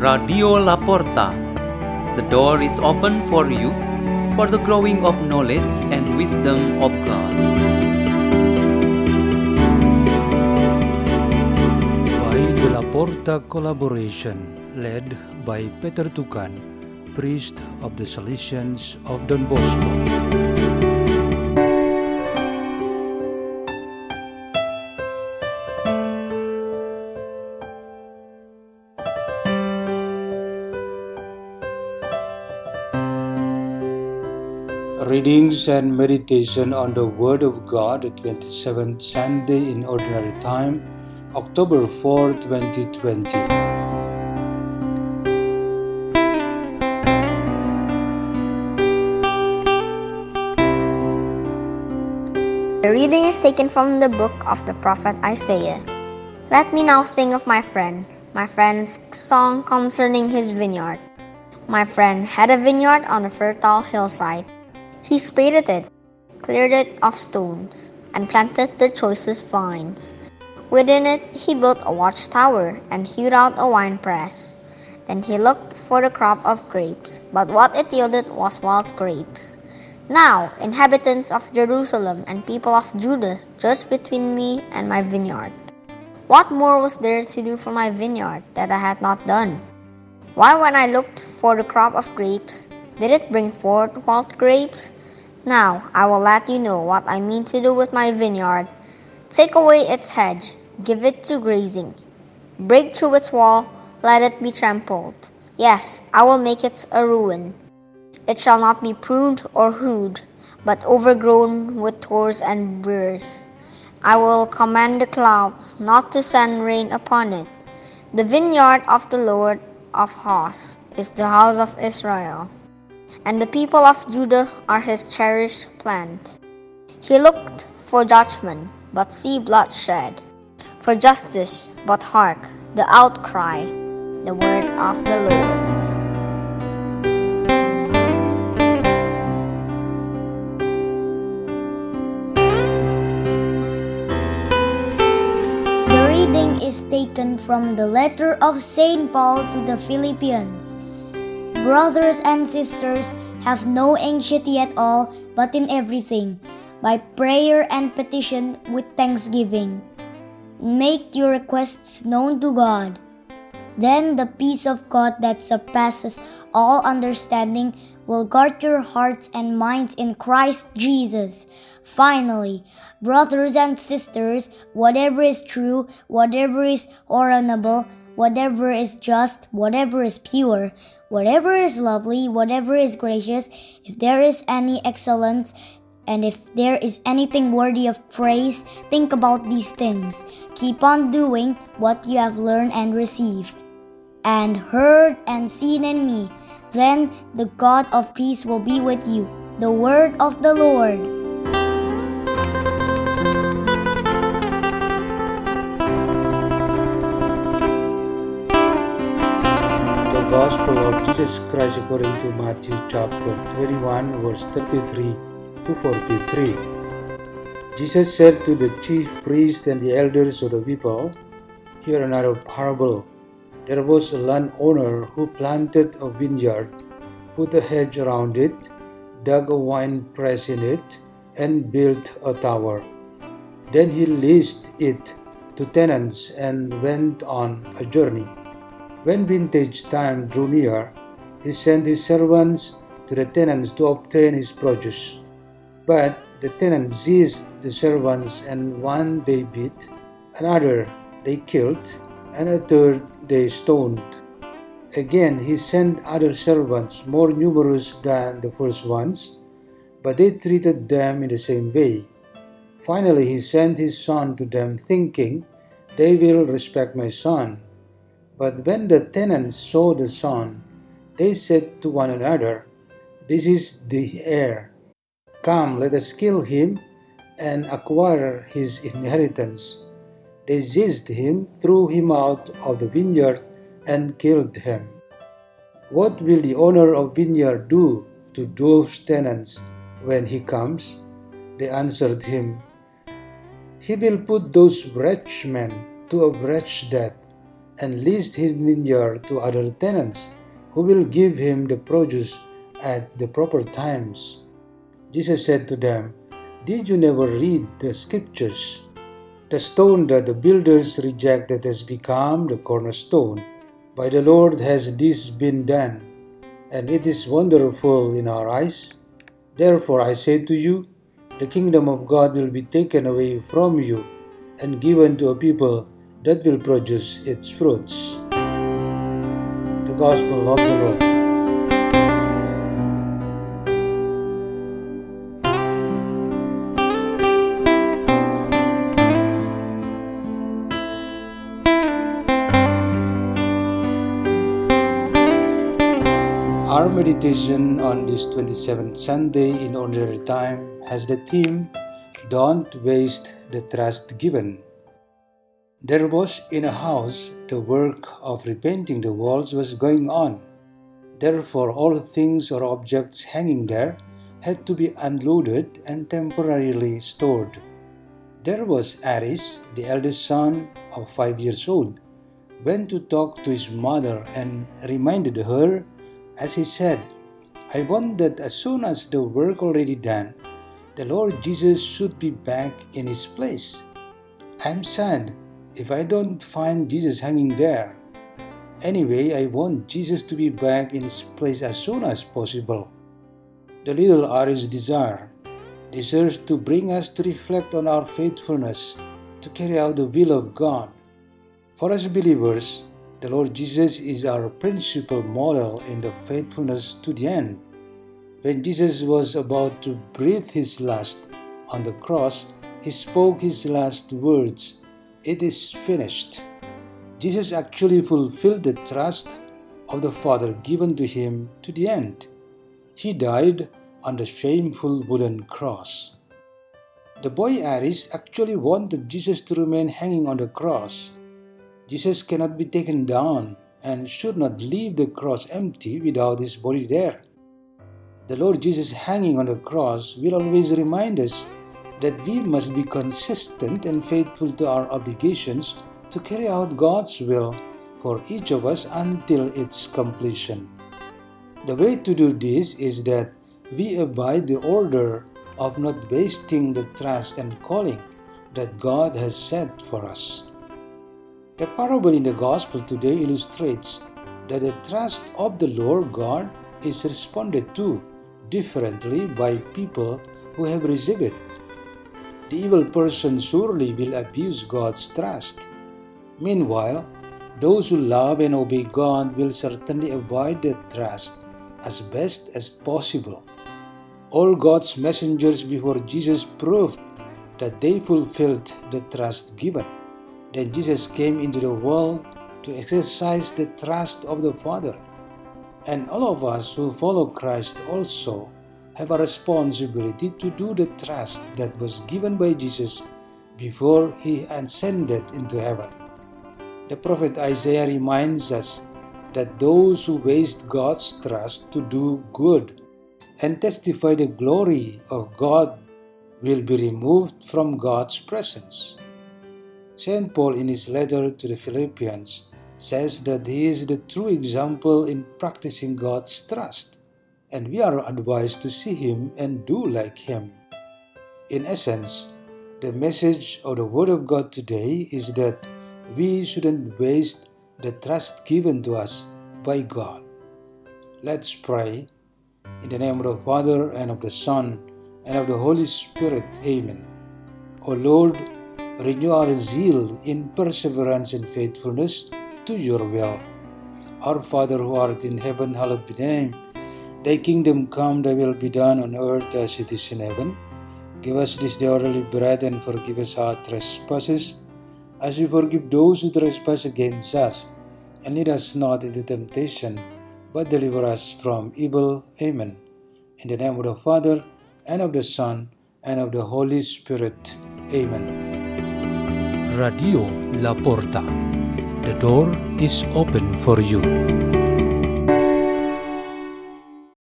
Radio La Porta. The door is open for you for the growing of knowledge and wisdom of God. By the La Porta collaboration led by Peter Tukan, priest of the Salesians of Don Bosco. Readings and meditation on the Word of God, the 27th Sunday in Ordinary Time, October 4, 2020. The reading is taken from the book of the prophet Isaiah. Let me now sing of my friend's song concerning his vineyard. My friend had a vineyard on a fertile hillside. He spaded it, cleared it of stones, and planted the choicest vines. Within it he built a watchtower and hewed out a winepress. Then he looked for the crop of grapes, but what it yielded was wild grapes. Now, inhabitants of Jerusalem and people of Judah, judge between me and my vineyard. What more was there to do for my vineyard that I had not done? Why, when I looked for the crop of grapes, did it bring forth wild grapes? Now I will let you know what I mean to do with my vineyard. Take away its hedge, give it to grazing. Break through its wall, let it be trampled. Yes, I will make it a ruin. It shall not be pruned or hewed, but overgrown with thorns and briars. I will command the clouds not to send rain upon it. The vineyard of the Lord of hosts is the house of Israel, and the people of Judah are his cherished plant. He looked for judgment, but see bloodshed. For justice, but hark, the outcry, the word of the Lord. The reading is taken from the letter of St. Paul to the Philippians. Brothers and sisters, have no anxiety at all, but in everything, by prayer and petition with thanksgiving, make your requests known to God. Then the peace of God that surpasses all understanding will guard your hearts and minds in Christ Jesus. Finally, brothers and sisters, whatever is true, whatever is honorable, whatever is just, whatever is pure, whatever is lovely, whatever is gracious, if there is any excellence, and if there is anything worthy of praise, think about these things. Keep on doing what you have learned and received, and heard and seen in me. Then the God of peace will be with you. The word of the Lord. Gospel of Jesus Christ according to Matthew chapter 21 verse 33 to 43. Jesus said to the chief priests and the elders of the people, "Hear another parable. There was a landowner who planted a vineyard, put a hedge around it, dug a wine press in it, and built a tower. Then he leased it to tenants and went on a journey. When vintage time drew near, he sent his servants to the tenants to obtain his produce. But the tenants seized the servants, and one they beat, another they killed, and a third they stoned. Again he sent other servants, more numerous than the first ones, but they treated them in the same way. Finally he sent his son to them, thinking, 'They will respect my son.' But when the tenants saw the son, they said to one another, 'This is the heir. Come, let us kill him and acquire his inheritance.' They seized him, threw him out of the vineyard, and killed him. What will the owner of vineyard do to those tenants when he comes?" They answered him, "He will put those wretched men to a wretched death, and leased his vineyard to other tenants, who will give him the produce at the proper times. Jesus said to them, "Did you never read the Scriptures? The stone that the builders rejected has become the cornerstone. By the Lord has this been done, and it is wonderful in our eyes. Therefore I say to you, the kingdom of God will be taken away from you and given to a people that will produce its fruits." The Gospel of the Lord. Our meditation on this 27th Sunday in Ordinary Time has the theme, "Don't Waste the Trust Given." There was in a house the work of repainting the walls was going on. Therefore all things or objects hanging there had to be unloaded and temporarily stored. There was Aris, the eldest son of 5 years old, went to talk to his mother and reminded her, as he said, "I want that as soon as the work already done, the Lord Jesus should be back in his place. I am sad if I don't find Jesus hanging there. Anyway, I want Jesus to be back in his place as soon as possible." The little Aris desire deserves to bring us to reflect on our faithfulness to carry out the will of God. For us believers, the Lord Jesus is our principal model in the faithfulness to the end. When Jesus was about to breathe his last on the cross, he spoke his last words, "It is finished." Jesus actually fulfilled the trust of the Father given to him to the end. He died on the shameful wooden cross. The boy Aris actually wanted Jesus to remain hanging on the cross. Jesus cannot be taken down and should not leave the cross empty without his body there. The Lord Jesus hanging on the cross will always remind us that we must be consistent and faithful to our obligations to carry out God's will for each of us until its completion. The way to do this is that we abide the order of not wasting the trust and calling that God has set for us. The parable in the Gospel today illustrates that the trust of the Lord God is responded to differently by people who have received it. The evil person surely will abuse God's trust. Meanwhile, those who love and obey God will certainly avoid that trust as best as possible. All God's messengers before Jesus proved that they fulfilled the trust given. Then Jesus came into the world to exercise the trust of the Father. And all of us who follow Christ also have a responsibility to do the trust that was given by Jesus before he ascended into heaven. The prophet Isaiah reminds us that those who waste God's trust to do good and testify the glory of God will be removed from God's presence. St. Paul in his letter to the Philippians says that he is the true example in practicing God's trust, and we are advised to see him and do like him. In essence, the message of the Word of God today is that we shouldn't waste the trust given to us by God. Let's pray. In the name of the Father, and of the Son, and of the Holy Spirit. Amen. O Lord, renew our zeal in perseverance and faithfulness to your will. Our Father who art in heaven, hallowed be thy name. Thy kingdom come, thy will be done on earth as it is in heaven. Give us this day our daily bread, and forgive us our trespasses, as we forgive those who trespass against us. And lead us not into temptation, but deliver us from evil. Amen. In the name of the Father, and of the Son, and of the Holy Spirit. Amen. Radio La Porta. The door is open for you.